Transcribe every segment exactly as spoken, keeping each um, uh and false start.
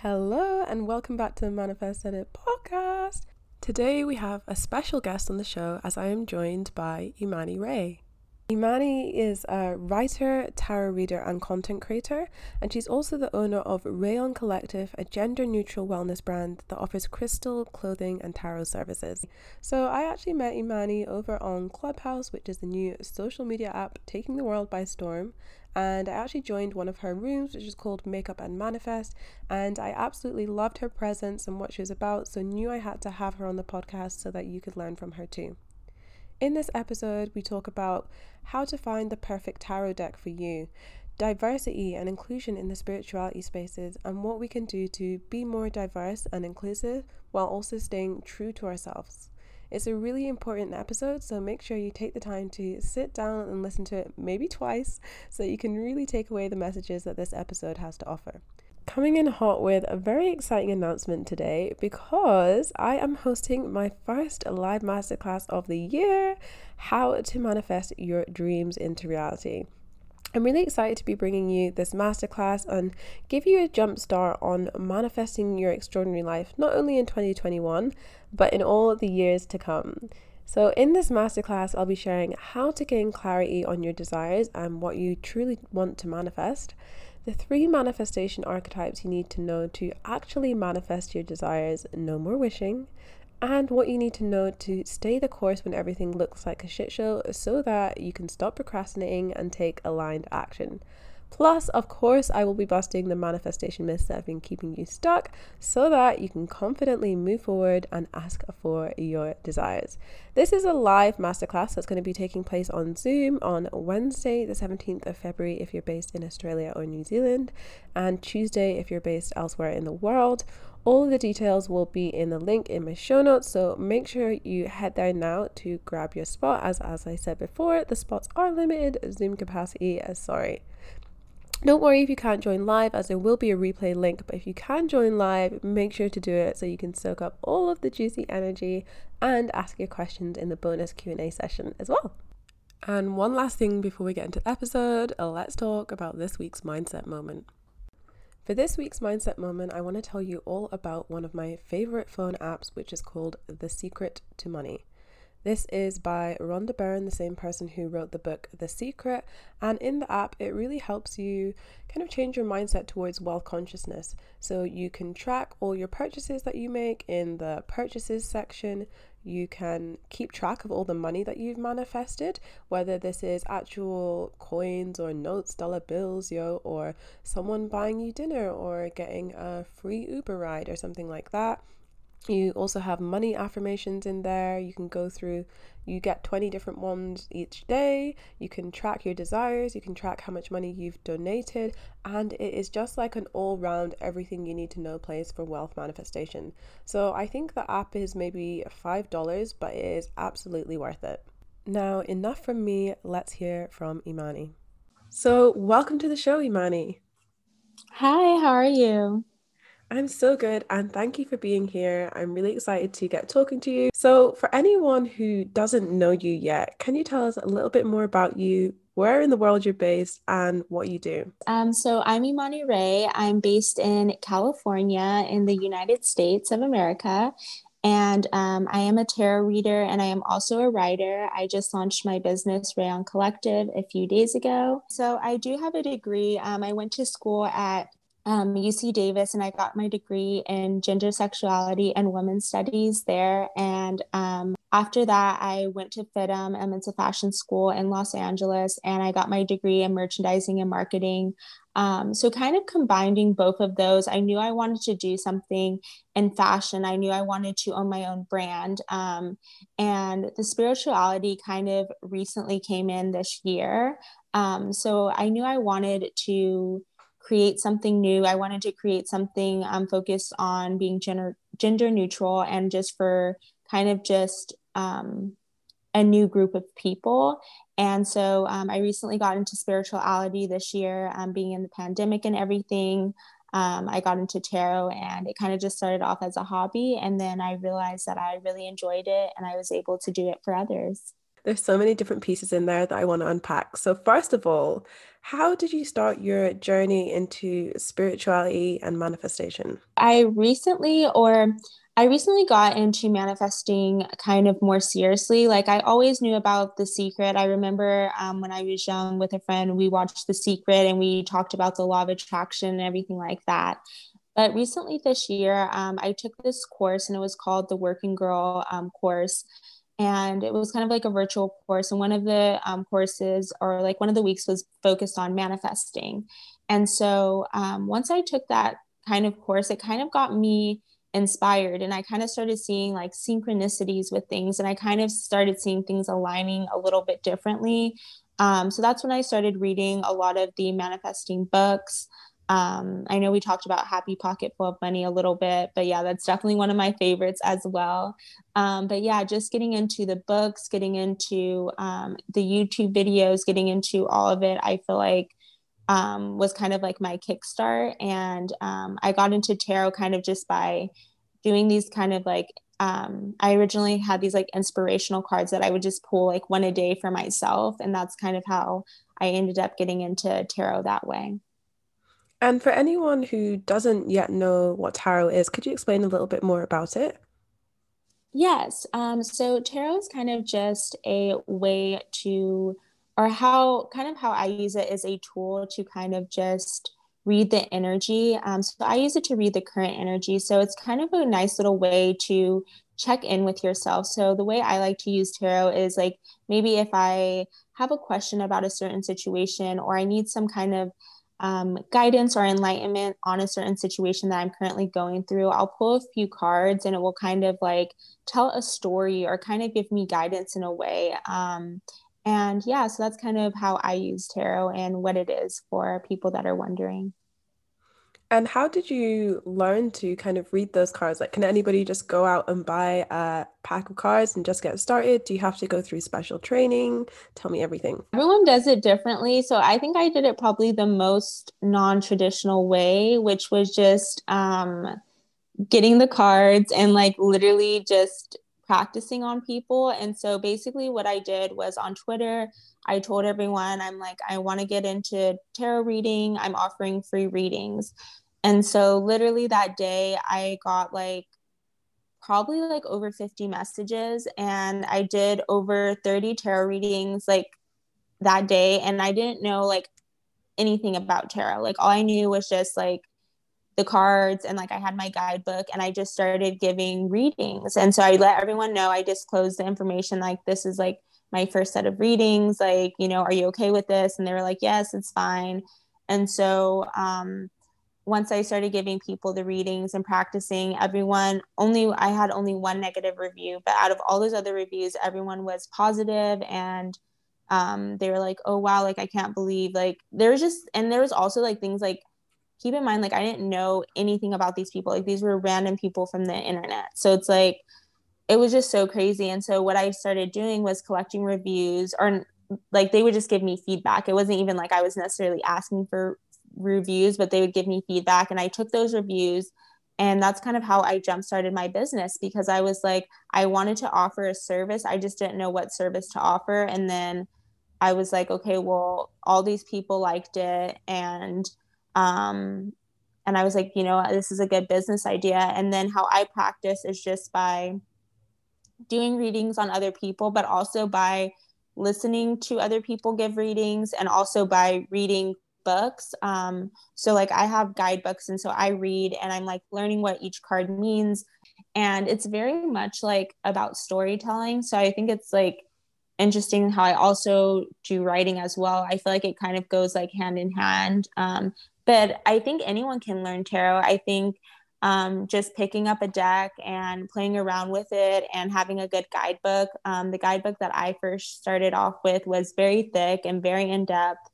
Hello and welcome back to the Manifest Edit podcast. Today we have a special guest on the show as I am joined by Imani Rae. Imani is a writer, tarot reader and content creator, and she's also the owner of Rae On Collective, a gender-neutral wellness brand that offers crystal, clothing and tarot services. So I actually met Imani over on Clubhouse, which is the new social media app taking the world by storm. And I actually joined one of her rooms, which is called Makeup and Manifest, and I absolutely loved her presence and what she was about, so knew I had to have her on the podcast so that you could learn from her too. In this episode, we talk about how to find the perfect tarot deck for you, diversity and inclusion in the spirituality spaces, and what we can do to be more diverse and inclusive while also staying true to ourselves. It's a really important episode, so make sure you take the time to sit down and listen to it maybe twice so that you can really take away the messages that this episode has to offer. Coming in hot with a very exciting announcement today because I am hosting my first live masterclass of the year, How to Manifest Your Dreams into Reality. I'm really excited to be bringing you this masterclass and give you a jump start on manifesting your extraordinary life, not only in twenty twenty-one, but in all the years to come. So in this masterclass, I'll be sharing how to gain clarity on your desires and what you truly want to manifest, the three manifestation archetypes you need to know to actually manifest your desires, no more wishing, and what you need to know to stay the course when everything looks like a shit show so that you can stop procrastinating and take aligned action. Plus, of course, I will be busting the manifestation myths that have been keeping you stuck so that you can confidently move forward and ask for your desires. This is a live masterclass that's going to be taking place on Zoom on Wednesday, the seventeenth of February, if you're based in Australia or New Zealand, and Tuesday if you're based elsewhere in the world. All the details will be in the link in my show notes, so make sure you head there now to grab your spot. As, as I said before, the spots are limited, Zoom capacity, uh, sorry. Don't worry if you can't join live, as there will be a replay link, but if you can join live, make sure to do it so you can soak up all of the juicy energy and ask your questions in the bonus Q and A session as well. And one last thing before we get into the episode, let's talk about this week's mindset moment. For this week's mindset moment, I want to tell you all about one of my favorite phone apps, which is called The Secret to Money. This is by Rhonda Byrne, the same person who wrote the book The Secret, and in the app, it really helps you kind of change your mindset towards wealth consciousness. So you can track all your purchases that you make in the purchases section. You can keep track of all the money that you've manifested, whether this is actual coins or notes, dollar bills, yo, or someone buying you dinner or getting a free Uber ride or something like that. You also have money affirmations in there. You can go through, you get twenty different ones each day. You can track your desires. You can track how much money you've donated. And it is just like an all-round everything you need to know place for wealth manifestation. So I think the app is maybe five dollars, but it is absolutely worth it. Now, enough from me. Let's hear from Imani. So welcome to the show, Imani. Hi, how are you? I'm so good, and thank you for being here. I'm really excited to get talking to you. So for anyone who doesn't know you yet, can you tell us a little bit more about you, where in the world you're based, and what you do? Um, so I'm Imani Rae. I'm based in California in the United States of America, and um, I am a tarot reader, and I am also a writer. I just launched my business, Rae On Collective, a few days ago. So I do have a degree. Um, I went to school at Um, U C Davis, and I got my degree in gender, sexuality, and women's studies there. And um, after that, I went to F I D M, and it's a fashion school in Los Angeles, and I got my degree in merchandising and marketing. Um, so kind of combining both of those, I knew I wanted to do something in fashion. I knew I wanted to own my own brand. Um, and the spirituality kind of recently came in this year. Um, so I knew I wanted to create something new. I wanted to create something um, focused on being gender, gender neutral and just for kind of just um, a new group of people. And so um, I recently got into spirituality this year, um, being in the pandemic and everything. Um, I got into tarot, and it kind of just started off as a hobby. And then I realized that I really enjoyed it and I was able to do it for others. There's so many different pieces in there that I want to unpack. So first of all, how did you start your journey into spirituality and manifestation? I recently, or I recently got into manifesting kind of more seriously. Like, I always knew about The Secret. I remember um, when I was young with a friend, we watched The Secret and we talked about the law of attraction and everything like that. But recently this year, um, I took this course, and it was called The Working Girl um, course. And it was kind of like a virtual course. And one of the um, courses, or like one of the weeks, was focused on manifesting. And so um, once I took that kind of course, it kind of got me inspired. And I kind of started seeing like synchronicities with things. And I kind of started seeing things aligning a little bit differently. Um, so that's when I started reading a lot of the manifesting books. Um, I know we talked about Happy Pocket Full of Money a little bit, but yeah, that's definitely one of my favorites as well. Um, but yeah, just getting into the books, getting into um, the YouTube videos, getting into all of it, I feel like um, was kind of like my kickstart. And um, I got into tarot kind of just by doing these kind of like, um, I originally had these like inspirational cards that I would just pull like one a day for myself. And that's kind of how I ended up getting into tarot that way. And for anyone who doesn't yet know what tarot is, could you explain a little bit more about it? Yes. Um, so tarot is kind of just a way to, or how, kind of how I use it is a tool to kind of just read the energy. Um, so I use it to read the current energy. So it's kind of a nice little way to check in with yourself. So the way I like to use tarot is like, maybe if I have a question about a certain situation, or I need some kind of Um, guidance or enlightenment on a certain situation that I'm currently going through, I'll pull a few cards and it will kind of like tell a story or kind of give me guidance in a way. Um, and yeah, so that's kind of how I use tarot and what it is for people that are wondering. And how did you learn to kind of read those cards? Like, can anybody just go out and buy a pack of cards and just get started? Do you have to go through special training? Tell me everything. Everyone does it differently. So I think I did it probably the most non-traditional way, which was just um, getting the cards and like literally just practicing on people. And so basically what I did was on Twitter, I told everyone, I'm like, I want to get into tarot reading. I'm offering free readings. And so literally that day I got like probably like over fifty messages, and I did over thirty tarot readings like that day. And I didn't know like anything about tarot. Like, all I knew was just like the cards, and like I had my guidebook, and I just started giving readings. And so I let everyone know, I disclosed the information, like, this is like my first set of readings, like, you know, are you okay with this? And they were like, yes, it's fine. And so um, once I started giving people the readings and practicing, everyone only, I had only one negative review, but out of all those other reviews, everyone was positive, and um, they were like, oh wow, like I can't believe, like there was just, and there was also like things like, keep in mind, like, I didn't know anything about these people. Like, these were random people from the internet. So it's like, it was just so crazy. And so what I started doing was collecting reviews, or like, they would just give me feedback. It wasn't even like I was necessarily asking for reviews, but they would give me feedback. And I took those reviews, and that's kind of how I jump-started my business, because I was like, I wanted to offer a service. I just didn't know what service to offer. And then I was like, okay, well, all these people liked it. And Um, and I was like, you know, this is a good business idea. And then how I practice is just by doing readings on other people, but also by listening to other people give readings, and also by reading books. Um, so like I have guidebooks, and so I read, and I'm like learning what each card means. And it's very much like about storytelling. So I think it's like interesting how I also do writing as well. I feel like it kind of goes like hand in hand. Um, But I think anyone can learn tarot. I think um, just picking up a deck and playing around with it and having a good guidebook. Um, the guidebook that I first started off with was very thick and very in-depth.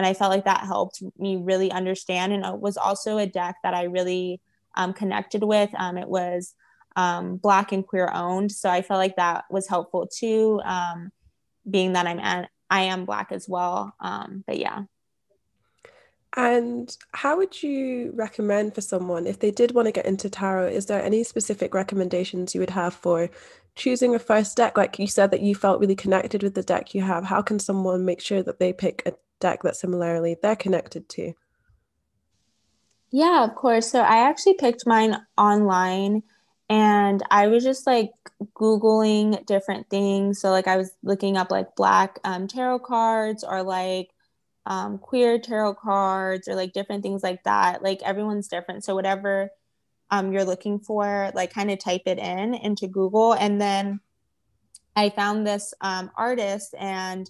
And I felt like that helped me really understand. And it was also a deck that I really um, connected with. Um, it was um, Black and queer owned. So I felt like that was helpful too, um, being that I'm an, I am Black as well. Um, but yeah. And how would you recommend for someone if they did want to get into tarot? Is there any specific recommendations you would have for choosing a first deck? Like you said that you felt really connected with the deck you have. How can someone make sure that they pick a deck that similarly they're connected to? Yeah, of course. So I actually picked mine online, and I was just like Googling different things. So like I was looking up like Black um, tarot cards, or like Um, queer tarot cards, or like different things like that. Like everyone's different, so whatever um, you're looking for, like kind of type it in into Google. And then I found this um, artist, and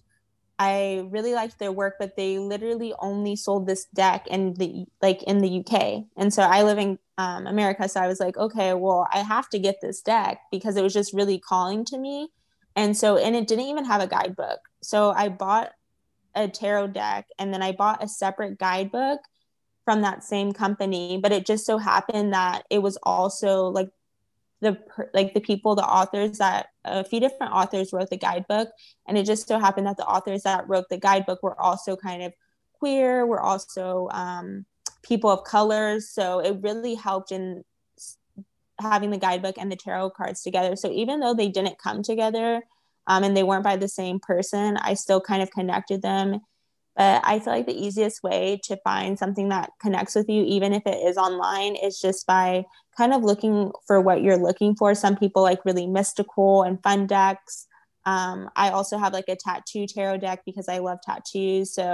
I really liked their work, but they literally only sold this deck in the like in the U K. And so I live in um, America, so I was like, okay, well, I have to get this deck because it was just really calling to me. And so, and it didn't even have a guidebook, so I bought a tarot deck, and then I bought a separate guidebook from that same company. But it just so happened that it was also like the like the people the authors that a few different authors wrote the guidebook, and it just so happened that the authors that wrote the guidebook were also kind of queer, were also um people of color. So it really helped in having the guidebook and the tarot cards together. So even though they didn't come together, Um, and they weren't by the same person, I still kind of connected them. But I feel like the easiest way to find something that connects with you, even if it is online, is just by kind of looking for what you're looking for. Some people like really mystical and fun decks. Um, I also have like a tattoo tarot deck because I love tattoos. So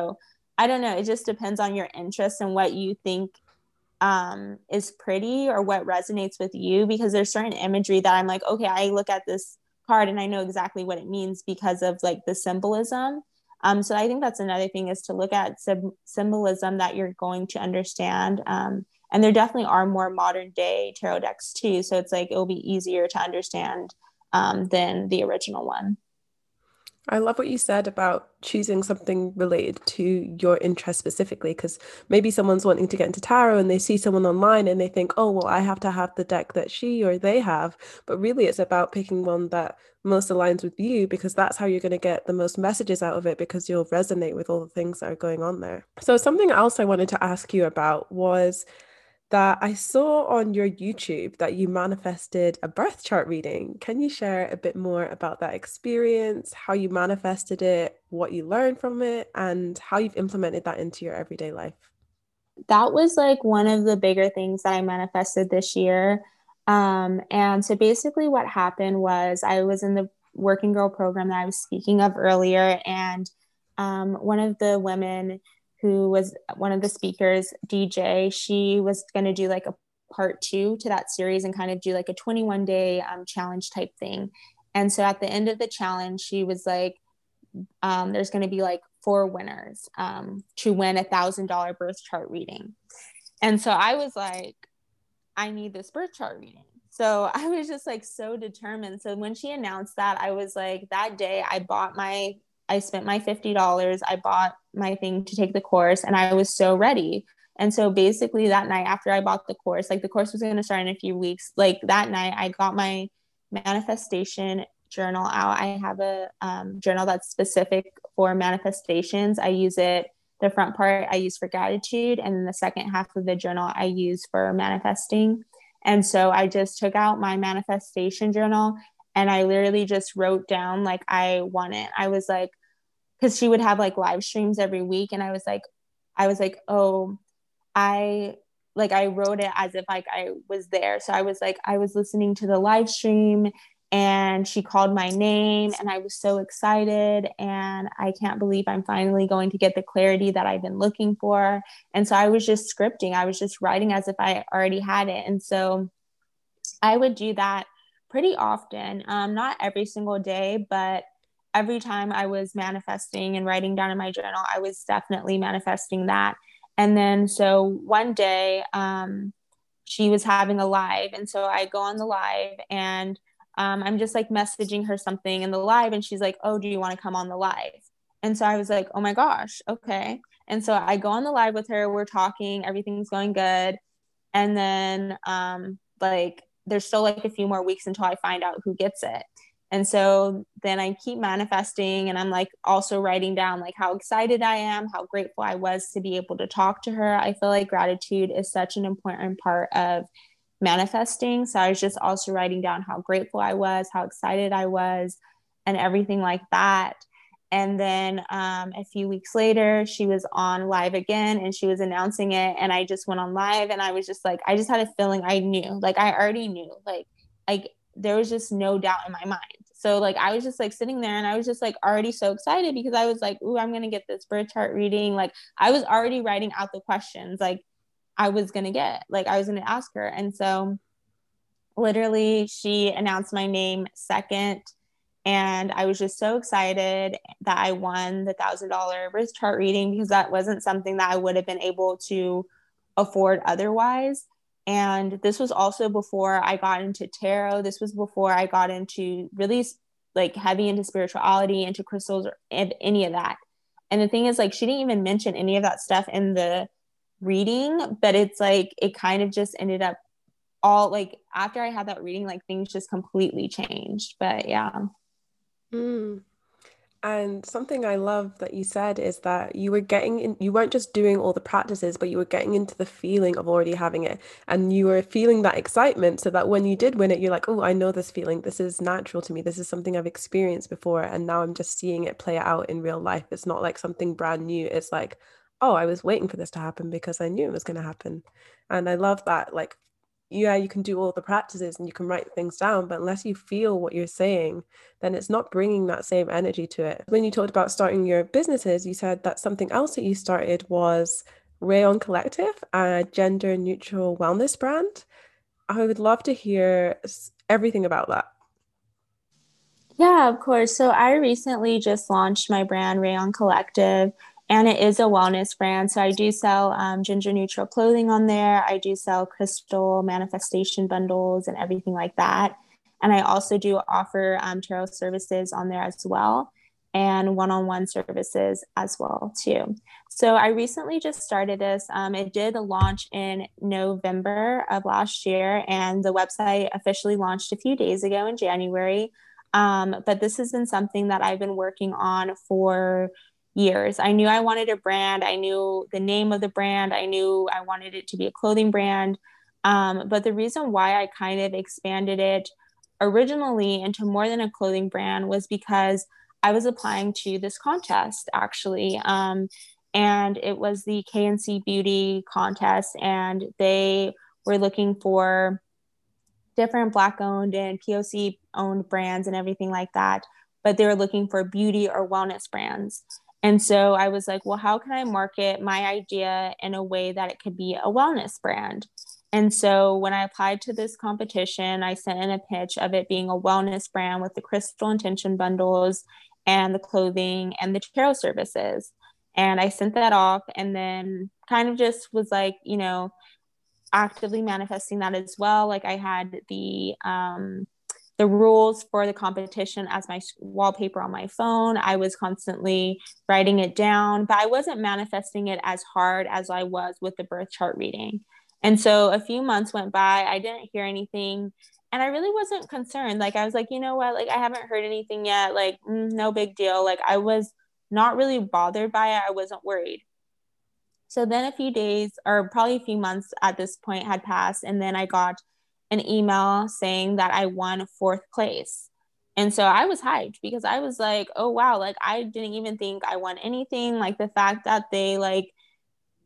I don't know. It just depends on your interests and what you think um, is pretty or what resonates with you, because there's certain imagery that I'm like, okay, I look at this card and I know exactly what it means because of like the symbolism. Um, so I think that's another thing, is to look at sim- symbolism that you're going to understand. Um, and there definitely are more modern day tarot decks too. So it's like, it'll be easier to understand um, than the original one. I love what you said about choosing something related to your interest specifically, because maybe someone's wanting to get into tarot and they see someone online and they think, oh, well, I have to have the deck that she or they have. But really, it's about picking one that most aligns with you, because that's how you're going to get the most messages out of it, because you'll resonate with all the things that are going on there. So something else I wanted to ask you about was that I saw on your YouTube that you manifested a birth chart reading. Can you share a bit more about that experience, how you manifested it, what you learned from it, and how you've implemented that into your everyday life? That was like one of the bigger things that I manifested this year. Um, and so basically what happened was I was in the Working Girl program that I was speaking of earlier. And um, one of the women who was one of the speakers, D J, she was going to do like a part two to that series and kind of do like a twenty-one day um, challenge type thing. And so at the end of the challenge, she was like, um, there's going to be like four winners um, to win a thousand dollar birth chart reading. And so I was like, I need this birth chart reading. So I was just like so determined. So when she announced that, I was like, that day I bought my I spent my fifty dollars. I bought my thing to take the course, and I was so ready. And so basically that night after I bought the course, like the course was going to start in a few weeks. Like that night I got my manifestation journal out. I have a um, journal that's specific for manifestations. I use it, the front part I use for gratitude, and the second half of the journal I use for manifesting. And so I just took out my manifestation journal, and I literally just wrote down like I want it. I was like, because she would have like live streams every week, and I was like, I was like, oh, I like I wrote it as if like I was there. So I was like, I was listening to the live stream, and she called my name, and I was so excited, and I can't believe I'm finally going to get the clarity that I've been looking for. And so I was just scripting. I was just writing as if I already had it. And so I would do that pretty often, um, not every single day, but every time I was manifesting and writing down in my journal, I was definitely manifesting that. And then, so one day, um, she was having a live. And so I go on the live, and um, I'm just like messaging her something in the live. And she's like, oh, do you want to come on the live? And so I was like, oh my gosh, okay. And so I go on the live with her, we're talking, everything's going good. And then um, like, there's still like a few more weeks until I find out who gets it. And so then I keep manifesting, and I'm like also writing down like how excited I am, how grateful I was to be able to talk to her. I feel like gratitude is such an important part of manifesting. So I was just also writing down how grateful I was, how excited I was, and everything like that. And then um, a few weeks later, she was on live again and she was announcing it. And I just went on live and I was just like, I just had a feeling I knew, like, I already knew, like, like there was just no doubt in my mind. So like, I was just like sitting there and I was just like already so excited because I was like, ooh, I'm going to get this birth chart reading. Like I was already writing out the questions like I was going to get, like I was going to ask her. And so literally she announced my name second. And I was just so excited that I won the one thousand dollars birth chart reading because that wasn't something that I would have been able to afford otherwise. And this was also before I got into tarot. This was before I got into really like heavy into spirituality, into crystals, or any of that. And the thing is, like, she didn't even mention any of that stuff in the reading, but it's like, it kind of just ended up all like, after I had that reading, like things just completely changed, but yeah. Mm. And something I love that you said is that you were getting in, you weren't just doing all the practices, but you were getting into the feeling of already having it, and you were feeling that excitement so that when you did win it, you're like, oh, I know this feeling, this is natural to me, this is something I've experienced before, and now I'm just seeing it play out in real life. It's not like something brand new. It's like, oh, I was waiting for this to happen because I knew it was going to happen. And I love that, like, yeah, you can do all the practices and you can write things down, but unless you feel what you're saying, then it's not bringing that same energy to it. When you talked about starting your businesses, you said that something else that you started was Rae On Collective, a gender neutral wellness brand. I would love to hear everything about that. Yeah, of course. So I recently just launched my brand, Rae On Collective. And it is a wellness brand. So I do sell um, gender neutral clothing on there. I do sell crystal manifestation bundles and everything like that. And I also do offer um, tarot services on there as well, and one-on-one services as well too. So I recently just started this. Um, it did launch in November of last year, and the website officially launched a few days ago in January. Um, but this has been something that I've been working on for years. I knew I wanted a brand. I knew the name of the brand. I knew I wanted it to be a clothing brand. Um, but the reason why I kind of expanded it originally into more than a clothing brand was because I was applying to this contest actually. Um, and it was the K N C Beauty contest, and they were looking for different Black owned and P O C owned brands and everything like that. But they were looking for beauty or wellness brands. And so I was like, well, how can I market my idea in a way that it could be a wellness brand? And so when I applied to this competition, I sent in a pitch of it being a wellness brand with the crystal intention bundles and the clothing and the tarot services. And I sent that off, and then kind of just was like, you know, actively manifesting that as well. Like I had the, um, the rules for the competition as my wallpaper on my phone. I was constantly writing it down, but I wasn't manifesting it as hard as I was with the birth chart reading. And so a few months went by, I didn't hear anything, and I really wasn't concerned. Like, I was like, you know what? Like, I haven't heard anything yet. Like, mm, no big deal. Like, I was not really bothered by it. I wasn't worried. So then a few days, or probably a few months at this point, had passed. And then I got an email saying that I won fourth place. And so I was hyped because I was like, oh wow, like I didn't even think I won anything. Like the fact that they like,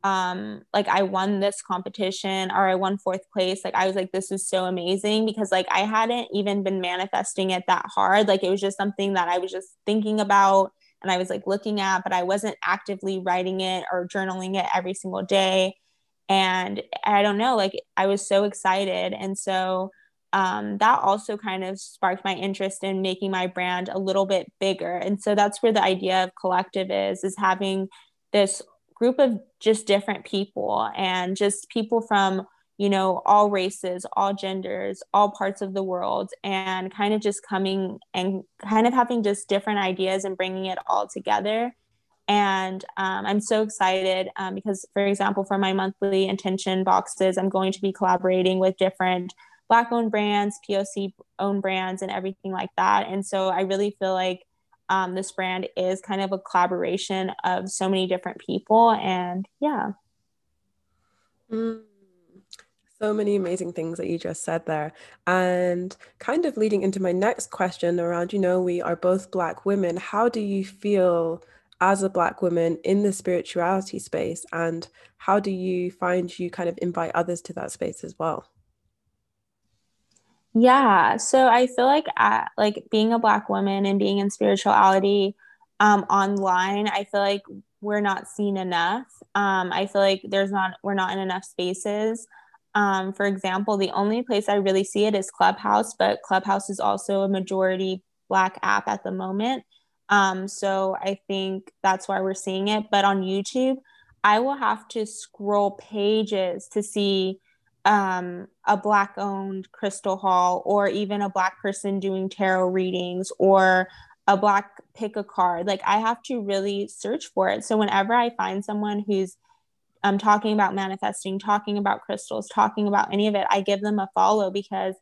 um, like I won this competition, or I won fourth place. Like I was like, this is so amazing, because like I hadn't even been manifesting it that hard. Like it was just something that I was just thinking about and I was like looking at, but I wasn't actively writing it or journaling it every single day. And I don't know, like I was so excited. And so um, that also kind of sparked my interest in making my brand a little bit bigger. And so that's where the idea of collective is, is having this group of just different people, and just people from, you know, all races, all genders, all parts of the world, and kind of just coming and kind of having just different ideas and bringing it all together. And um, I'm so excited um, because, for example, for my monthly intention boxes, I'm going to be collaborating with different Black-owned brands, P O C-owned brands, and everything like that. And so I really feel like um, this brand is kind of a collaboration of so many different people. And yeah. Mm. So many amazing things that you just said there, and kind of leading into my next question around, you know, we are both Black women. How do you feel as a Black woman in the spirituality space, and how do you find you kind of invite others to that space as well? Yeah, so I feel like uh, like being a Black woman and being in spirituality um, online, I feel like we're not seen enough. Um, I feel like there's not we're not in enough spaces. Um, for example, the only place I really see it is Clubhouse, but Clubhouse is also a majority Black app at the moment. Um, so I think that's why we're seeing it. But on YouTube, I will have to scroll pages to see um, a Black owned crystal haul, or even a Black person doing tarot readings, or a Black pick a card. Like, I have to really search for it. So whenever I find someone who's I'm um, talking about manifesting, talking about crystals, talking about any of it, I give them a follow, because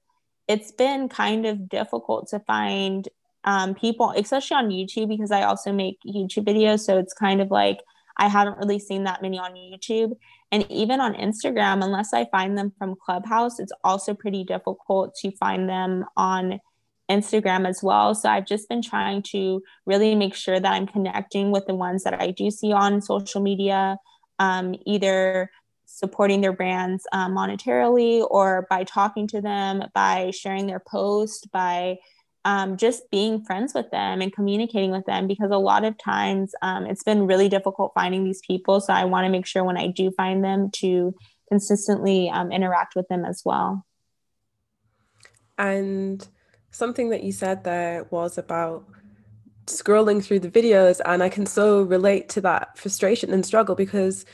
it's been kind of difficult to find um, people, especially on YouTube, because I also make YouTube videos. So it's kind of like, I haven't really seen that many on YouTube. And even on Instagram, unless I find them from Clubhouse, it's also pretty difficult to find them on Instagram as well. So I've just been trying to really make sure that I'm connecting with the ones that I do see on social media, Um, either supporting their brands um, monetarily, or by talking to them, by sharing their post, by um, just being friends with them and communicating with them, because a lot of times um, it's been really difficult finding these people. So I want to make sure when I do find them to consistently um, interact with them as well. And something that you said there was about scrolling through the videos, and I can so relate to that frustration and struggle, because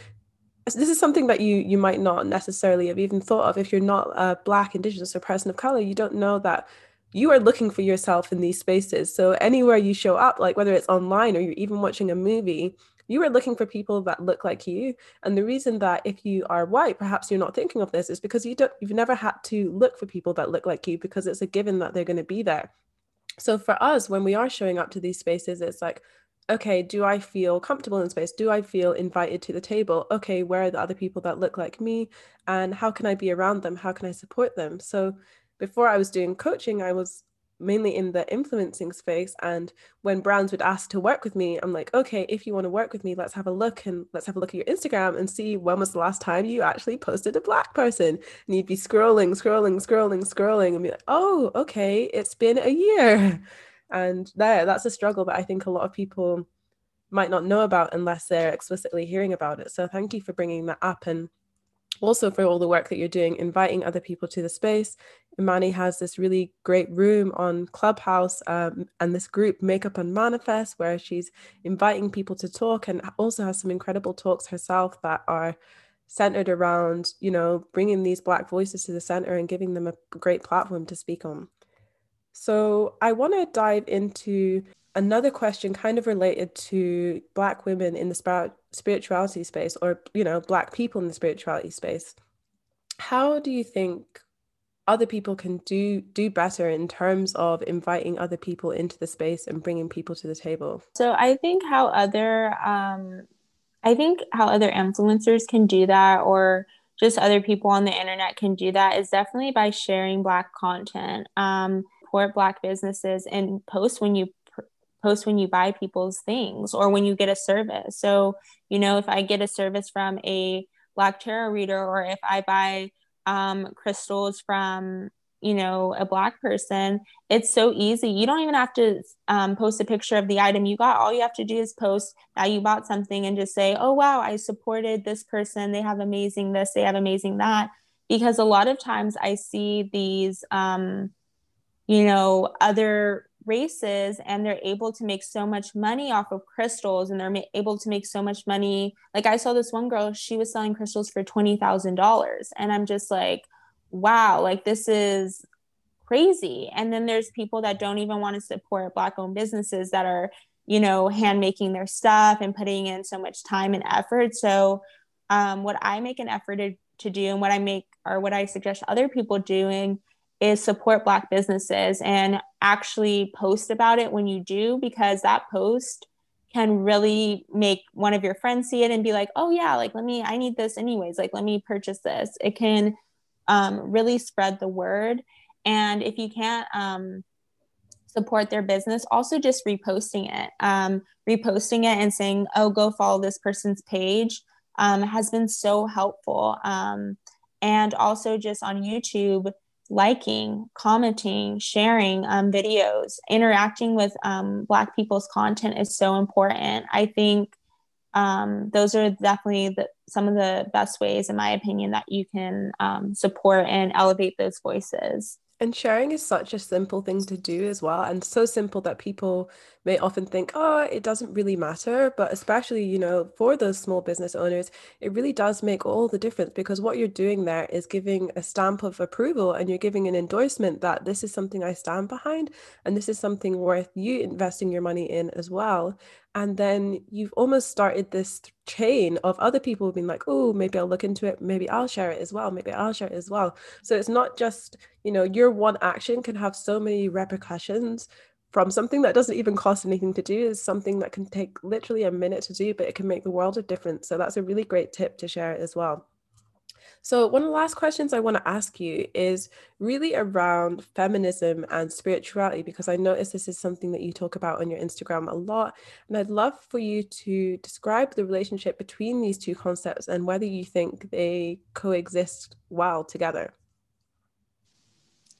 this is something that you you might not necessarily have even thought of if you're not a Black, Indigenous, or person of color. You don't know that you are looking for yourself in these spaces. So anywhere you show up, like whether it's online or you're even watching a movie, you are looking for people that look like you. And the reason that if you are white, perhaps you're not thinking of this, is because you don't you've never had to look for people that look like you, because it's a given that they're going to be there. So for us, when we are showing up to these spaces, it's like, okay, do I feel comfortable in space? Do I feel invited to the table? Okay, where are the other people that look like me? And how can I be around them? How can I support them? So before I was doing coaching, I was mainly in the influencing space. And when brands would ask to work with me, I'm like, okay, if you want to work with me, let's have a look and let's have a look at your Instagram and see when was the last time you actually posted a Black person. And you'd be scrolling, scrolling, scrolling, scrolling and be like, oh, okay, it's been a year. And there, that's a struggle that I think a lot of people might not know about unless they're explicitly hearing about it. So thank you for bringing that up, and also for all the work that you're doing, inviting other people to the space. Imani has this really great room on Clubhouse um, and this group Makeup and Manifest, where she's inviting people to talk, and also has some incredible talks herself that are centered around, you know, bringing these Black voices to the center and giving them a great platform to speak on. So I want to dive into another question kind of related to Black women in the spiritual spirituality space, or, you know, Black people in the spirituality space. How do you think other people can do do better in terms of inviting other people into the space and bringing people to the table? So I think how other um, I think how other influencers can do that, or just other people on the internet can do that, is definitely by sharing Black content, um, support Black businesses, and post when you post when you buy people's things, or when you get a service. So, you know, if I get a service from a Black tarot reader, or if I buy um, crystals from, you know, a Black person, it's so easy. You don't even have to um, post a picture of the item you got. All you have to do is post that you bought something and just say, oh, wow, I supported this person. They have amazing this, they have amazing that. Because a lot of times I see these, um, you know, other races, and they're able to make so much money off of crystals, and they're ma- able to make so much money. Like, I saw this one girl, she was selling crystals for twenty thousand dollars, and I'm just like, wow, like, this is crazy. And then there's people that don't even want to support Black owned businesses that are you know, hand making their stuff and putting in so much time and effort. So um, what I make an effort to, to do and what I make or what I suggest other people doing is support Black businesses and actually post about it when you do, because that post can really make one of your friends see it and be like, oh yeah, like, let me, I need this anyways. Like, let me purchase this. It can um, really spread the word. And if you can't um, support their business, also just reposting it, um, reposting it and saying, oh, go follow this person's page um, has been so helpful. Um, and also just on YouTube, liking, commenting, sharing um, videos, interacting with um, Black people's content is so important. I think um, those are definitely the, some of the best ways, in my opinion, that you can um, support and elevate those voices. And sharing is such a simple thing to do as well, and so simple that people may often think, oh, it doesn't really matter. But especially, you know, for those small business owners, it really does make all the difference, because what you're doing there is giving a stamp of approval, and you're giving an endorsement that this is something I stand behind, and this is something worth you investing your money in as well. And then you've almost started this chain of other people being like, oh, maybe I'll look into it. Maybe I'll share it as well. Maybe I'll share it as well. So it's not just, you know, your one action can have so many repercussions from something that doesn't even cost anything to do, is something that can take literally a minute to do, but it can make the world of difference. So that's a really great tip to share as well. So one of the last questions I want to ask you is really around feminism and spirituality, because I notice this is something that you talk about on your Instagram a lot. And I'd love for you to describe the relationship between these two concepts and whether you think they coexist well together.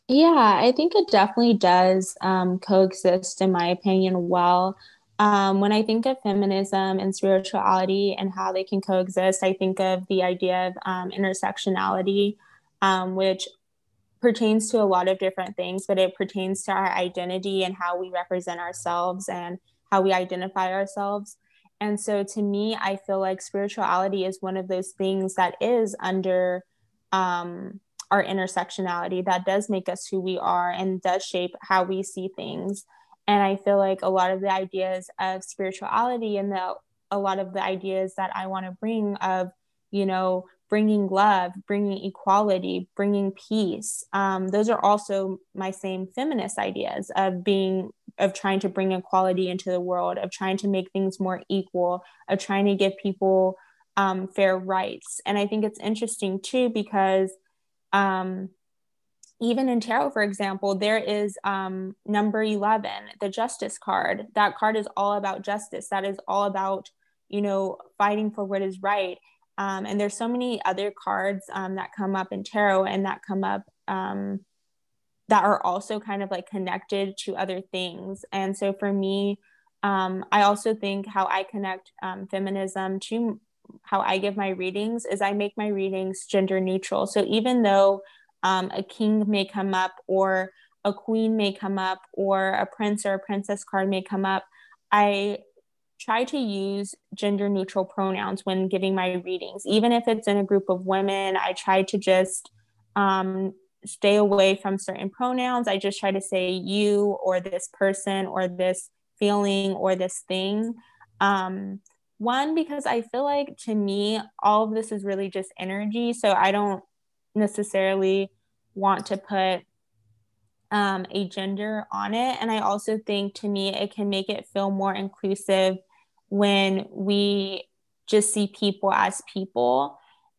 Yeah, I think it definitely does um, coexist, in my opinion, well. Um, when I think of feminism and spirituality and how they can coexist, I think of the idea of um, intersectionality, um, which pertains to a lot of different things, but it pertains to our identity and how we represent ourselves and how we identify ourselves. And so to me, I feel like spirituality is one of those things that is under um, our intersectionality that does make us who we are and does shape how we see things. And I feel like a lot of the ideas of spirituality and the, a lot of the ideas that I want to bring of, you know, bringing love, bringing equality, bringing peace. Um, those are also my same feminist ideas of being, of trying to bring equality into the world, of trying to make things more equal, of trying to give people um, fair rights. And I think it's interesting too, because um even in tarot, for example, there is um, number eleven, the justice card. That card is all about justice. That is all about, you know, fighting for what is right. Um, and there's so many other cards um, that come up in tarot and that come up um, that are also kind of like connected to other things. And so for me, um, I also think how I connect um, feminism to how I give my readings is I make my readings gender neutral. So even though Um, a king may come up or a queen may come up or a prince or a princess card may come up, I try to use gender neutral pronouns when giving my readings. Even if it's in a group of women, I try to just um, stay away from certain pronouns. I just try to say you or this person or this feeling or this thing. Um, one, because I feel like to me, all of this is really just energy. So I don't necessarily want to put um, a gender on it. And I also think to me, it can make it feel more inclusive when we just see people as people.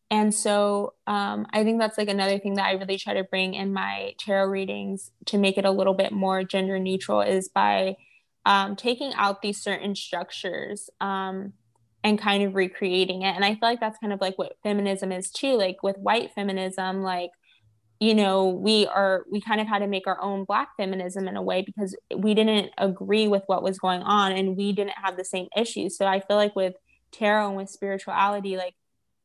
And so um, I think that's like another thing that I really try to bring in my tarot readings to make it a little bit more gender neutral is by um, taking out these certain structures um, and kind of recreating it. And I feel like that's kind of like what feminism is too. Like with white feminism, like, you know, we are, we kind of had to make our own Black feminism in a way because we didn't agree with what was going on and we didn't have the same issues. So I feel like with tarot and with spirituality, like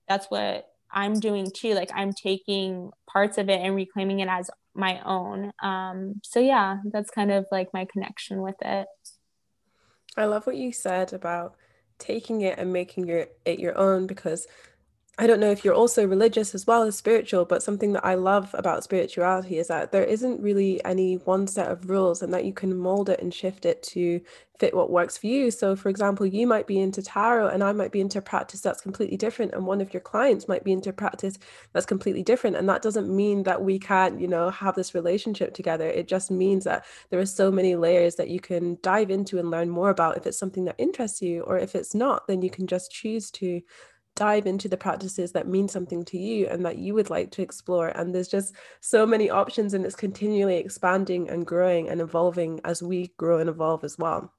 that's what I'm doing too. Like I'm taking parts of it and reclaiming it as my own. Um, so yeah, that's kind of like my connection with it. I love what you said about taking it and making your, it your own, because I don't know if you're also religious as well as spiritual, but something that I love about spirituality is that there isn't really any one set of rules, and that you can mold it and shift it to fit what works for you. So for example, you might be into tarot and I might be into practice that's completely different, and one of your clients might be into practice that's completely different. And that doesn't mean that we can't, you know, have this relationship together. It just means that there are so many layers that you can dive into and learn more about if it's something that interests you, or if it's not, then you can just choose to dive into the practices that mean something to you and that you would like to explore. And there's just so many options, and it's continually expanding and growing and evolving as we grow and evolve as well.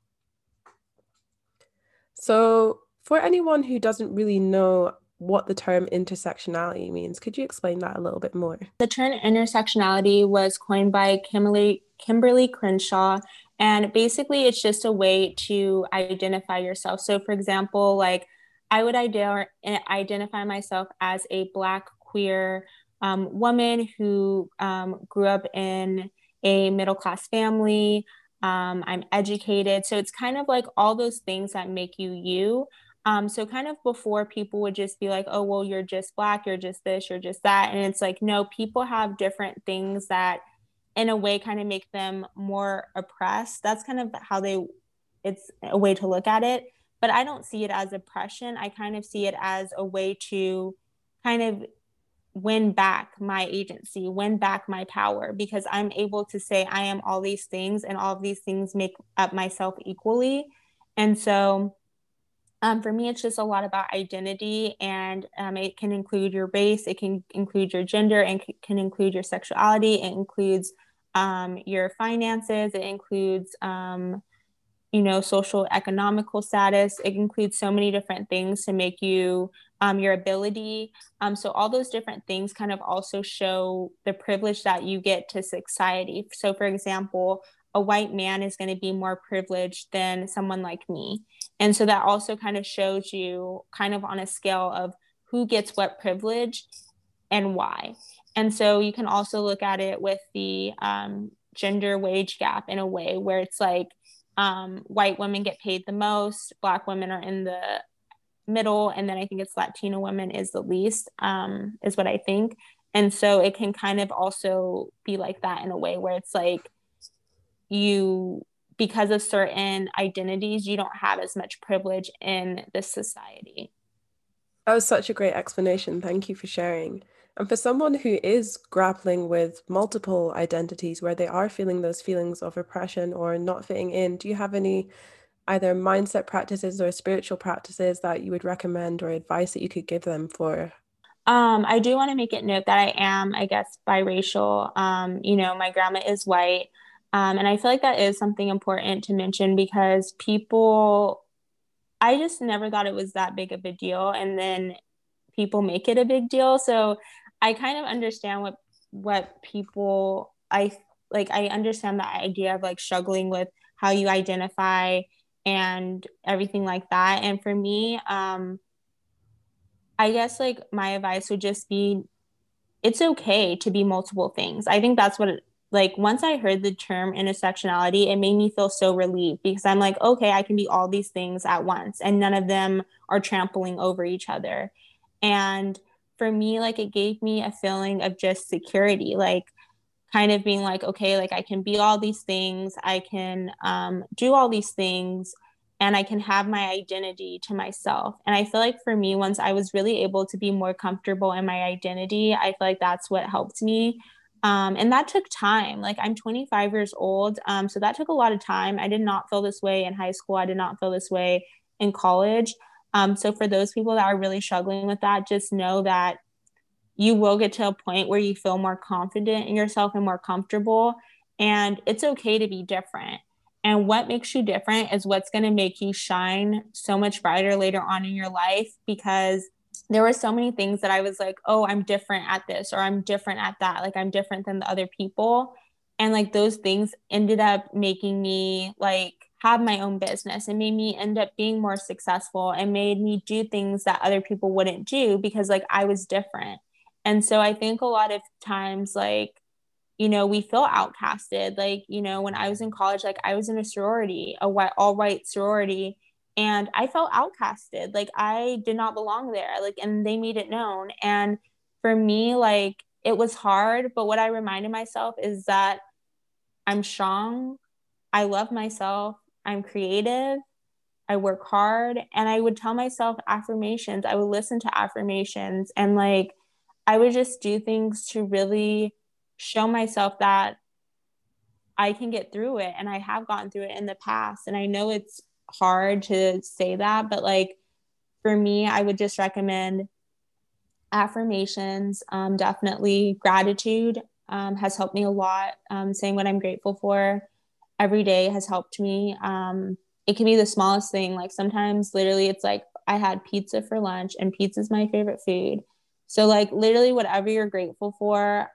So for anyone who doesn't really know what the term intersectionality means, could you explain that a little bit more? The term intersectionality was coined by Kimberly, Kimberly Crenshaw, and basically it's just a way to identify yourself. So for example, like I would identify myself as a Black queer um, woman who um, grew up in a middle-class family. Um, I'm educated. So it's kind of like all those things that make you you. Um, so kind of before, people would just be like, oh, well, you're just Black, you're just this, you're just that. And it's like, no, people have different things that in a way kind of make them more oppressed. That's kind of how they, it's a way to look at it. But I don't see it as oppression. I kind of see it as a way to kind of win back my agency, win back my power, because I'm able to say I am all these things, and all of these things make up myself equally. And so um, for me, it's just a lot about identity, and um, it can include your race, it can include your gender, and c- can include your sexuality. It includes um, your finances. It includes um, you know, social economical status. It includes so many different things to make you, um, your ability. Um, so all those different things kind of also show the privilege that you get to society. So for example, a white man is going to be more privileged than someone like me. And so that also kind of shows you kind of on a scale of who gets what privilege and why. And so you can also look at it with the um, gender wage gap in a way where it's like, Um, white women get paid the most, Black women are in the middle, and then I think it's Latino women is the least, um, is what I think. And so it can kind of also be like that in a way where it's like you, because of certain identities, you don't have as much privilege in this society. That was such a great explanation. Thank you for sharing. And for someone who is grappling with multiple identities, where they are feeling those feelings of oppression or not fitting in, do you have any either mindset practices or spiritual practices that you would recommend or advice that you could give them for? Um, I do want to make it note that I am, I guess, biracial. Um, you know, my grandma is white. Um, and I feel like that is something important to mention, because people, I just never thought it was that big of a deal. And then people make it a big deal. So I kind of understand what what people I like I understand the idea of like struggling with how you identify and everything like that. And for me, um I guess like my advice would just be, it's okay to be multiple things. I think that's what it, like once I heard the term intersectionality, it made me feel so relieved, because I'm like, okay, I can be all these things at once, and none of them are trampling over each other. And for me, like, it gave me a feeling of just security, like kind of being like, okay, like I can be all these things, I can um, do all these things, and I can have my identity to myself. And I feel like for me, once I was really able to be more comfortable in my identity, I feel like that's what helped me. Um, and that took time. Like, I'm twenty-five years old. Um, so that took a lot of time. I did not feel this way in high school. I did not feel this way in college. Um, so for those people that are really struggling with that, just know that you will get to a point where you feel more confident in yourself and more comfortable, and it's okay to be different. And what makes you different is what's going to make you shine so much brighter later on in your life, because there were so many things that I was like, oh, I'm different at this, or I'm different at that. Like, I'm different than the other people. And like those things ended up making me like have my own business, and made me end up being more successful, and made me do things that other people wouldn't do, because like I was different. And so I think a lot of times, like, you know, we feel outcasted. Like, you know, when I was in college, like I was in a sorority, a white, all white sorority. And I felt outcasted. Like I did not belong there. Like, and they made it known. And for me, like it was hard, but what I reminded myself is that I'm strong. I love myself. I'm creative. I work hard. And I would tell myself affirmations. I would listen to affirmations. And like, I would just do things to really show myself that I can get through it. And I have gotten through it in the past. And I know it's hard to say that, but like, for me, I would just recommend affirmations. Um, definitely gratitude um, has helped me a lot. Um, saying what I'm grateful for every day has helped me. Um, it can be the smallest thing. Like sometimes literally it's like, I had pizza for lunch and pizza is my favorite food. So like literally whatever you're grateful for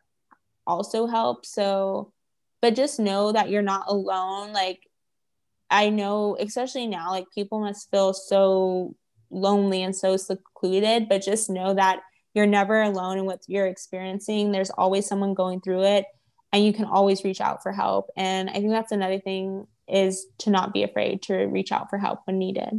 also helps. So, but just know that you're not alone. Like I know, especially now, like people must feel so lonely and so secluded, but just know that you're never alone in what you're experiencing. There's always someone going through it and you can always reach out for help. And I think that's another thing, is to not be afraid to reach out for help when needed.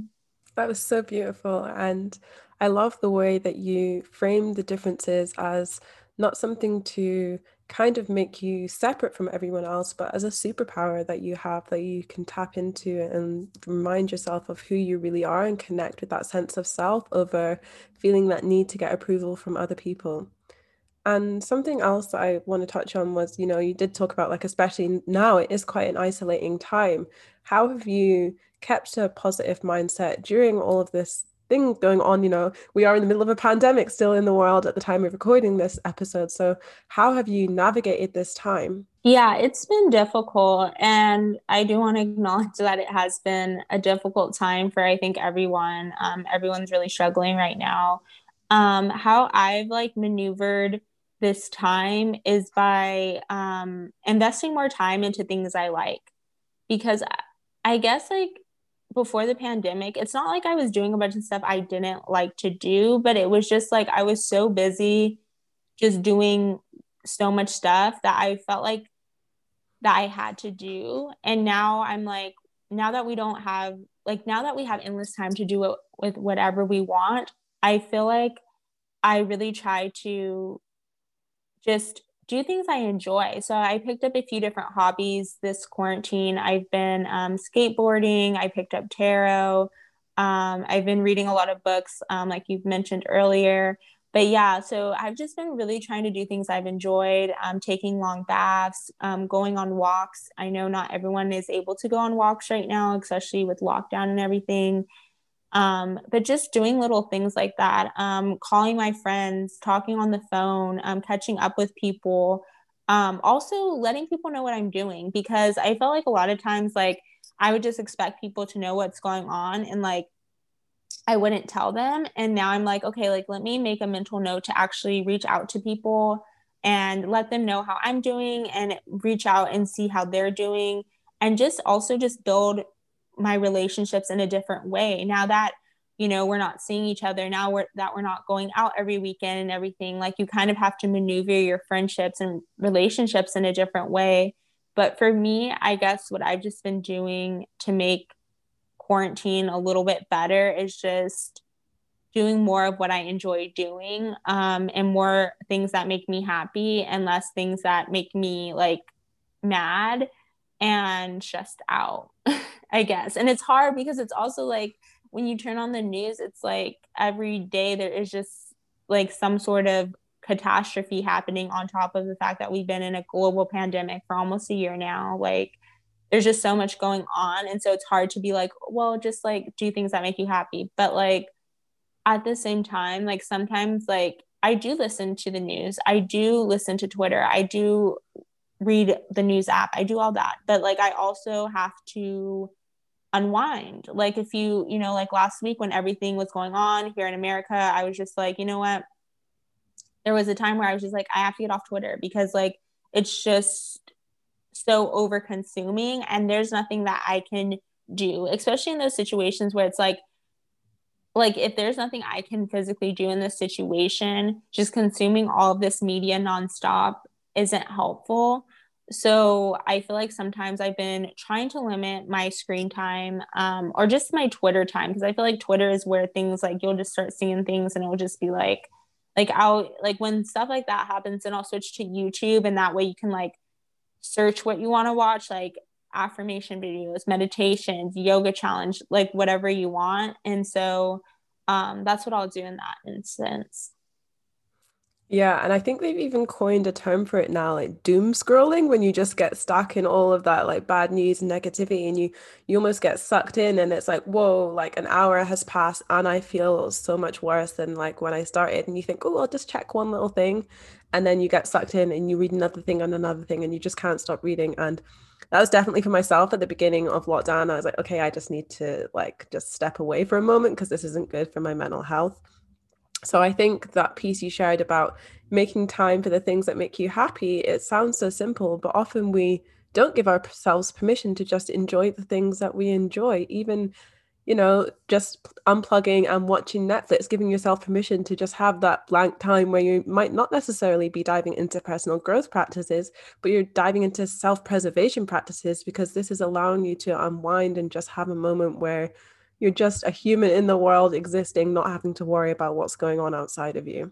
That was so beautiful. And I love the way that you frame the differences as not something to kind of make you separate from everyone else, but as a superpower that you have, that you can tap into and remind yourself of who you really are and connect with that sense of self over feeling that need to get approval from other people. And something else that I want to touch on was, you know, you did talk about, like, especially now, it is quite an isolating time. How have you kept a positive mindset during all of this thing going on? You know, we are in the middle of a pandemic still in the world at the time of recording this episode. So how have you navigated this time? Yeah, it's been difficult. And I do want to acknowledge that it has been a difficult time for, I think, everyone. Um, everyone's really struggling right now. Um, how I've like maneuvered this time is by um, investing more time into things I like, because I guess like before the pandemic, it's not like I was doing a bunch of stuff I didn't like to do, but it was just like I was so busy just doing so much stuff that I felt like that I had to do. And now I'm like, now that we don't have like now that we have endless time to do it with whatever we want, I feel like I really try to just do things I enjoy. So I picked up a few different hobbies this quarantine. I've been um, skateboarding. I picked up tarot. Um, I've been reading a lot of books, um, like you've mentioned earlier. But yeah, so I've just been really trying to do things I've enjoyed, um, taking long baths, um, going on walks. I know not everyone is able to go on walks right now, especially with lockdown and everything. Um, but just doing little things like that, um, calling my friends, talking on the phone, um, catching up with people, um, also letting people know what I'm doing, because I felt like a lot of times, like I would just expect people to know what's going on and like, I wouldn't tell them. And now I'm like, okay, like, let me make a mental note to actually reach out to people and let them know how I'm doing and reach out and see how they're doing. And just also just build my relationships in a different way. Now that, you know, we're not seeing each other, now we're, that we're not going out every weekend and everything, like you kind of have to maneuver your friendships and relationships in a different way. But for me, I guess what I've just been doing to make quarantine a little bit better is just doing more of what I enjoy doing, um, and more things that make me happy and less things that make me like mad and stressed out, I guess. And it's hard because it's also like when you turn on the news, it's like every day there is just like some sort of catastrophe happening, on top of the fact that we've been in a global pandemic for almost a year now. Like there's just so much going on. And so it's hard to be like, well, just like do things that make you happy. But like at the same time, like sometimes like I do listen to the news. I do listen to Twitter. I do read the news app. I do all that. But like, I also have to unwind. Like if you, you know, like last week when everything was going on here in America, I was just like, you know what? There was a time where I was just like, I have to get off Twitter, because like, it's just so over consuming and there's nothing that I can do, especially in those situations where it's like, like if there's nothing I can physically do in this situation, just consuming all of this media nonstop isn't helpful. So I feel like sometimes I've been trying to limit my screen time um, or just my Twitter time, because I feel like Twitter is where things like you'll just start seeing things and it'll just be like, like I'll like when stuff like that happens, then I'll switch to YouTube, and that way you can like search what you want to watch, like affirmation videos, meditations, yoga challenge, like whatever you want. And so um, that's what I'll do in that instance. Yeah. And I think they've even coined a term for it now, like doom scrolling, when you just get stuck in all of that, like bad news and negativity, and you, you almost get sucked in, and it's like, whoa, like an hour has passed and I feel so much worse than like when I started. And you think, oh, I'll just check one little thing. And then you get sucked in and you read another thing and another thing, and you just can't stop reading. And that was definitely for myself at the beginning of lockdown. I was like, okay, I just need to like just step away for a moment, because this isn't good for my mental health. So I think that piece you shared about making time for the things that make you happy, it sounds so simple, but often we don't give ourselves permission to just enjoy the things that we enjoy. Even, you know, just unplugging and watching Netflix, giving yourself permission to just have that blank time where you might not necessarily be diving into personal growth practices, but you're diving into self-preservation practices, because this is allowing you to unwind and just have a moment where you're just a human in the world existing, not having to worry about what's going on outside of you.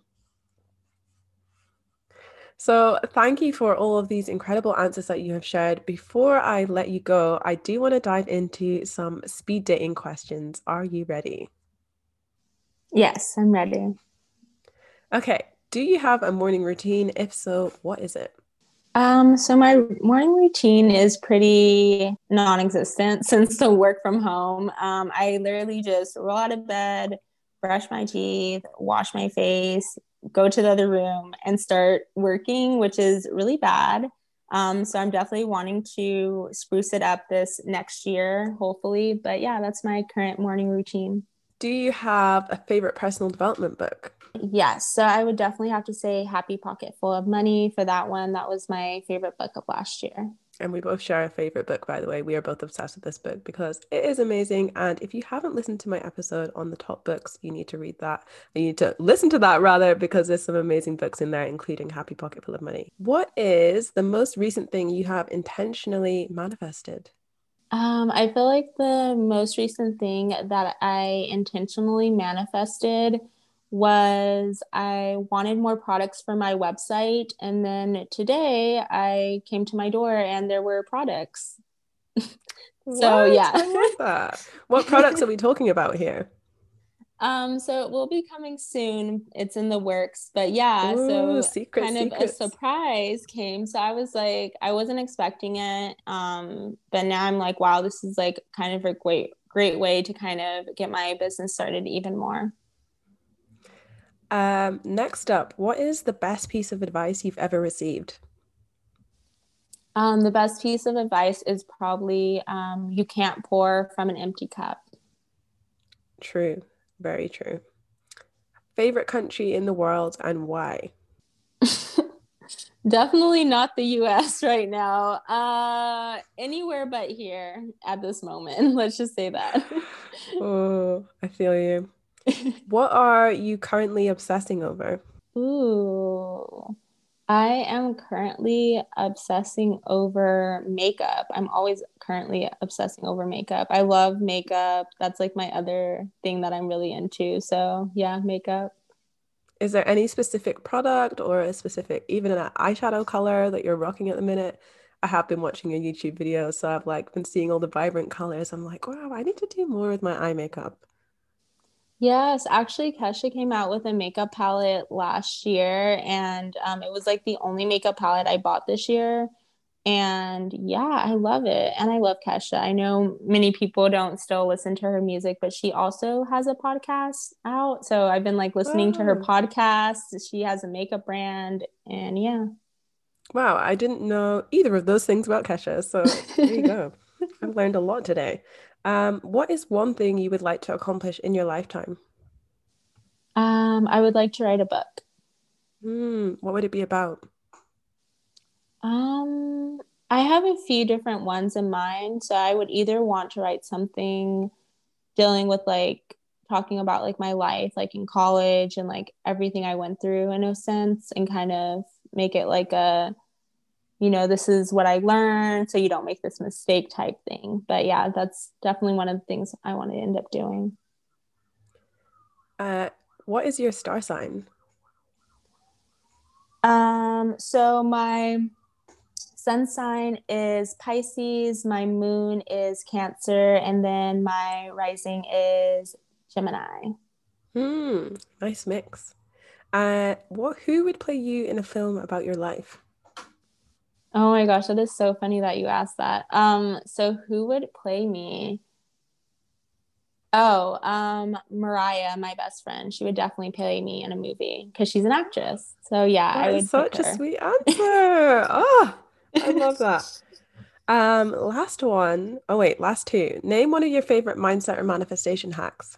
So thank you for all of these incredible answers that you have shared. Before I let you go, I do want to dive into some speed dating questions. Are you ready? Yes, I'm ready. Okay. Do you have a morning routine? If so, what is it? Um, so my morning routine is pretty non-existent since the work from home. Um, I literally just roll out of bed, brush my teeth, wash my face, go to the other room and start working, which is really bad. Um, so I'm definitely wanting to spruce it up this next year, hopefully. But yeah, that's my current morning routine. Do you have a favorite personal development book? Yes. So I would definitely have to say Happy Pocket Full of Money for that one. That was my favorite book of last year. And we both share a favorite book, by the way. We are both obsessed with this book because it is amazing. And if you haven't listened to my episode on the top books, you need to read that. You need to listen to that rather, because there's some amazing books in there, including Happy Pocket Full of Money. What is the most recent thing you have intentionally manifested? Um, I feel like the most recent thing that I intentionally manifested was I wanted more products for my website. And then today I came to my door and there were products. So yeah. I love that. What products are we talking about here? Um, so it will be coming soon. It's in the works, but yeah, Ooh, so secret, kind secrets. of a surprise came. So I was like, I wasn't expecting it. Um, but now I'm like, wow, this is like kind of a great, great way to kind of get my business started even more. Um, next up, what is the best piece of advice you've ever received? Um, the best piece of advice is probably, um, you can't pour from an empty cup. True. Very true. Favorite country in the world and why? Definitely not the U S right now. Uh, anywhere but here at this moment. Let's just say that. Oh, I feel you. What are you currently obsessing over? Ooh, I am currently obsessing over makeup. I'm always currently obsessing over makeup. I love makeup. That's like my other thing that I'm really into. So yeah, makeup. Is there any specific product or a specific, even an eyeshadow color that you're rocking at the minute? I have been watching your YouTube videos, so I've like been seeing all the vibrant colors. I'm like, wow, I need to do more with my eye makeup. Yes, actually, Kesha came out with a makeup palette last year, and um, it was like the only makeup palette I bought this year. And yeah, I love it. And I love Kesha. I know many people don't still listen to her music, but she also has a podcast out. So I've been like listening wow. to her podcast. She has a makeup brand, and yeah. Wow, I didn't know either of those things about Kesha. So there you go. I've learned a lot today. Um, what is one thing you would like to accomplish in your lifetime? Um, I would like to write a book. Mm, what would it be about? Um, I have a few different ones in mind. So I would either want to write something dealing with like talking about like my life, like in college and like everything I went through in a sense, and kind of make it like a, you know, this is what I learned, so you don't make this mistake type thing. But yeah, that's definitely one of the things I want to end up doing. Uh, what is your star sign? Um, so my sun sign is Pisces, my moon is Cancer, and then my rising is Gemini. Hmm, nice mix. Uh, what, who would play you in a film about your life? Oh my gosh, that is so funny that you asked that. Um, so who would play me? Oh, um, Mariah, my best friend. She would definitely play me in a movie because she's an actress. So yeah, that I would. Is such a sweet answer. Oh, I love that. Um, last one. Oh wait, last two. Name one of your favorite mindset or manifestation hacks.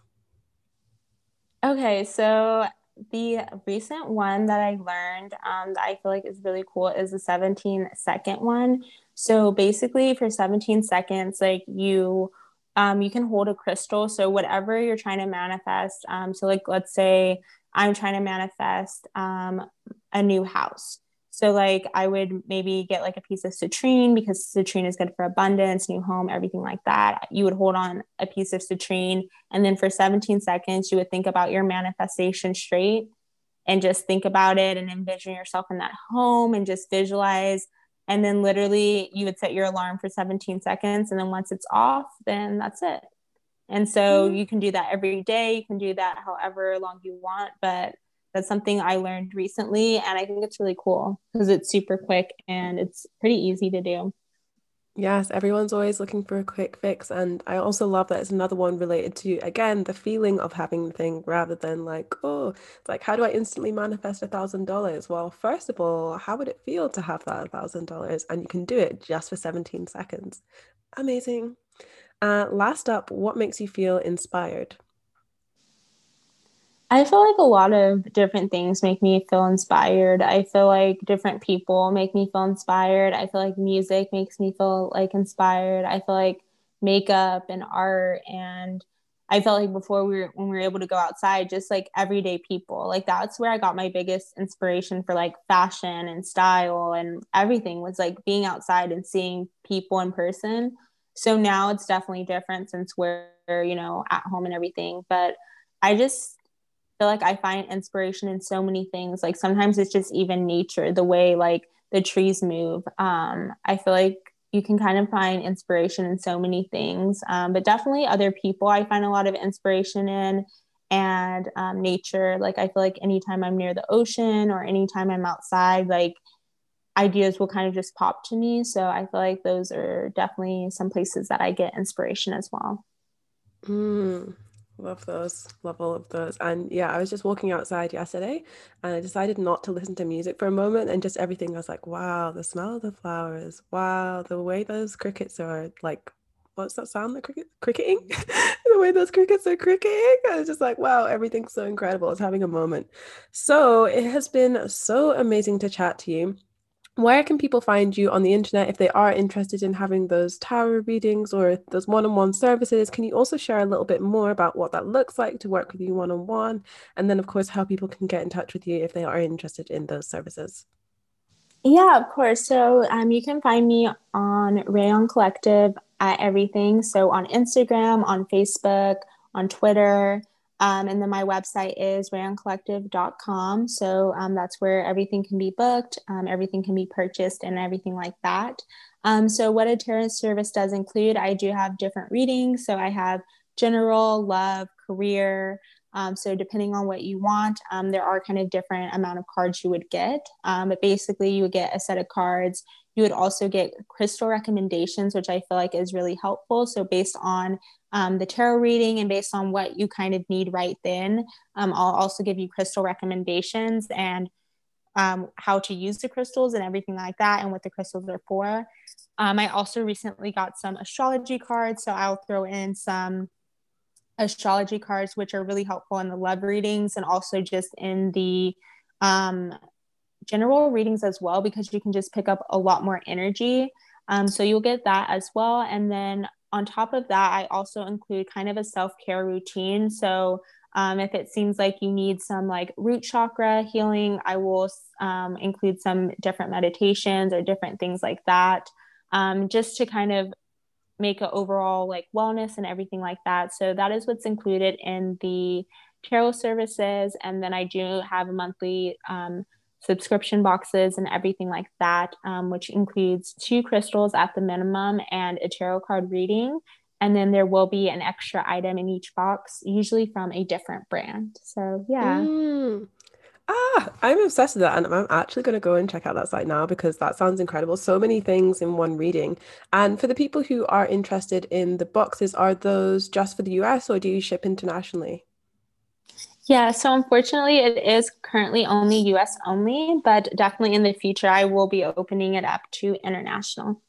Okay, so the recent one that I learned um, that I feel like is really cool is the seventeen second one. So basically, for seventeen seconds, like you. Um, you can hold a crystal. So whatever you're trying to manifest. Um, so like, let's say I'm trying to manifest um, a new house. So like I would maybe get like a piece of citrine because citrine is good for abundance, new home, everything like that. You would hold on a piece of citrine. And then for seventeen seconds, you would think about your manifestation straight and just think about it and envision yourself in that home and just visualize. And then literally you would set your alarm for seventeen seconds. And then once it's off, then that's it. And so you can do that every day. You can do that however long you want. But that's something I learned recently. And I think it's really cool because it's super quick and it's pretty easy to do. Yes, everyone's always looking for a quick fix. And I also love that it's another one related to, again, the feeling of having the thing rather than like, oh, it's like, how do I instantly manifest a thousand dollars? Well, first of all, how would it feel to have that a thousand dollars? And you can do it just for seventeen seconds. Amazing. Uh, last up, what makes you feel inspired? I feel like a lot of different things make me feel inspired. I feel like different people make me feel inspired. I feel like music makes me feel like inspired. I feel like makeup and art. And I felt like before we were, when we were able to go outside, just like everyday people, like that's where I got my biggest inspiration for like fashion and style and everything was like being outside and seeing people in person. So now it's definitely different since we're, you know, at home and everything, but I just, feel like I find inspiration in so many things. Like sometimes it's just even nature, the way like the trees move. Um, I feel like you can kind of find inspiration in so many things, um, but definitely other people I find a lot of inspiration in and um, nature. Like I feel like anytime I'm near the ocean or anytime I'm outside, like ideas will kind of just pop to me. So I feel like those are definitely some places that I get inspiration as well. Mm. Love those, love all of those. And yeah, I was just walking outside yesterday and I decided not to listen to music for a moment and just everything. I was like, wow, the smell of the flowers. Wow, the way those crickets are like, what's that sound? The cricket, cricketing? The way those crickets are cricketing. I was just like, wow, everything's so incredible. It's having a moment. So it has been so amazing to chat to you. Where can people find you on the internet if they are interested in having those tarot readings or those one-on-one services? Can you also share a little bit more about what that looks like to work with you one-on-one? And then, of course, how people can get in touch with you if they are interested in those services? Yeah, of course. So um, you can find me on Rae On Collective at everything. So on Instagram, on Facebook, on Twitter. Um, and then my website is rae on collective dot com. So um, that's where everything can be booked, um, everything can be purchased and everything like that. Um, so what a tarot service does include, I do have different readings. So I have general, love, career. Um, so depending on what you want, um, there are kind of different amount of cards you would get. Um, but basically you would get a set of cards. You would also get crystal recommendations, which I feel like is really helpful. So based on Um, the tarot reading and based on what you kind of need right then, um, I'll also give you crystal recommendations and um, how to use the crystals and everything like that and what the crystals are for. Um, I also recently got some astrology cards, so I'll throw in some astrology cards, which are really helpful in the love readings and also just in the um, general readings as well, because you can just pick up a lot more energy. Um, so you'll get that as well. And then on top of that, I also include kind of a self-care routine. So Um, if it seems like you need some like root chakra healing, I will um, include some different meditations or different things like that, um, just to kind of make an overall like wellness and everything like that. So that is what's included in the tarot services. And then I do have a monthly um, subscription boxes and everything like that, um, which includes two crystals at the minimum and a tarot card reading. And then there will be an extra item in each box, usually from a different brand. So yeah. Mm. Ah, I'm obsessed with that. And I'm actually going to go and check out that site now, because that sounds incredible. So many things in one reading. And for the people who are interested in the boxes, are those just for the U S or do you ship internationally? Yeah, so unfortunately it is currently only U S only, but definitely in the future, I will be opening it up to international.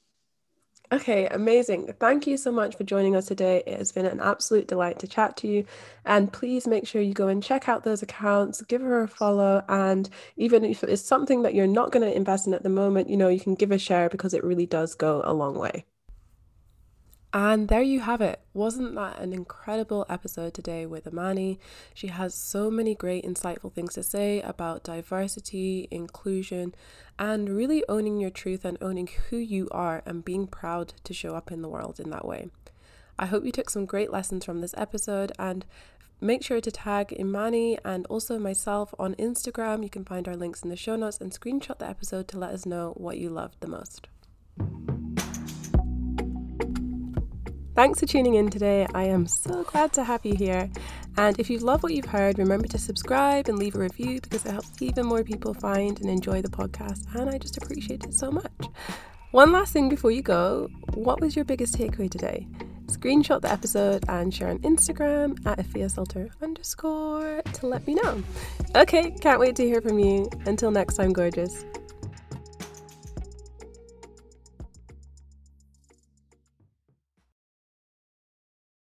Okay, amazing. Thank you so much for joining us today. It has been an absolute delight to chat to you. And please make sure you go and check out those accounts, give her a follow. And even if it's something that you're not going to invest in at the moment, you know, you can give a share because it really does go a long way. And there you have it. Wasn't that an incredible episode today with Imani? She has so many great insightful things to say about diversity, inclusion, and really owning your truth and owning who you are and being proud to show up in the world in that way. I hope you took some great lessons from this episode, and make sure to tag Imani and also myself on Instagram. You can find our links in the show notes and screenshot the episode to let us know what you loved the most. Thanks for tuning in today. I am so glad to have you here. And if you love what you've heard, remember to subscribe and leave a review, because it helps even more people find and enjoy the podcast. And I just appreciate it so much. One last thing before you go, what was your biggest takeaway today? Screenshot the episode and share on Instagram at efiasulter underscore to let me know. Okay, can't wait to hear from you. Until next time, gorgeous.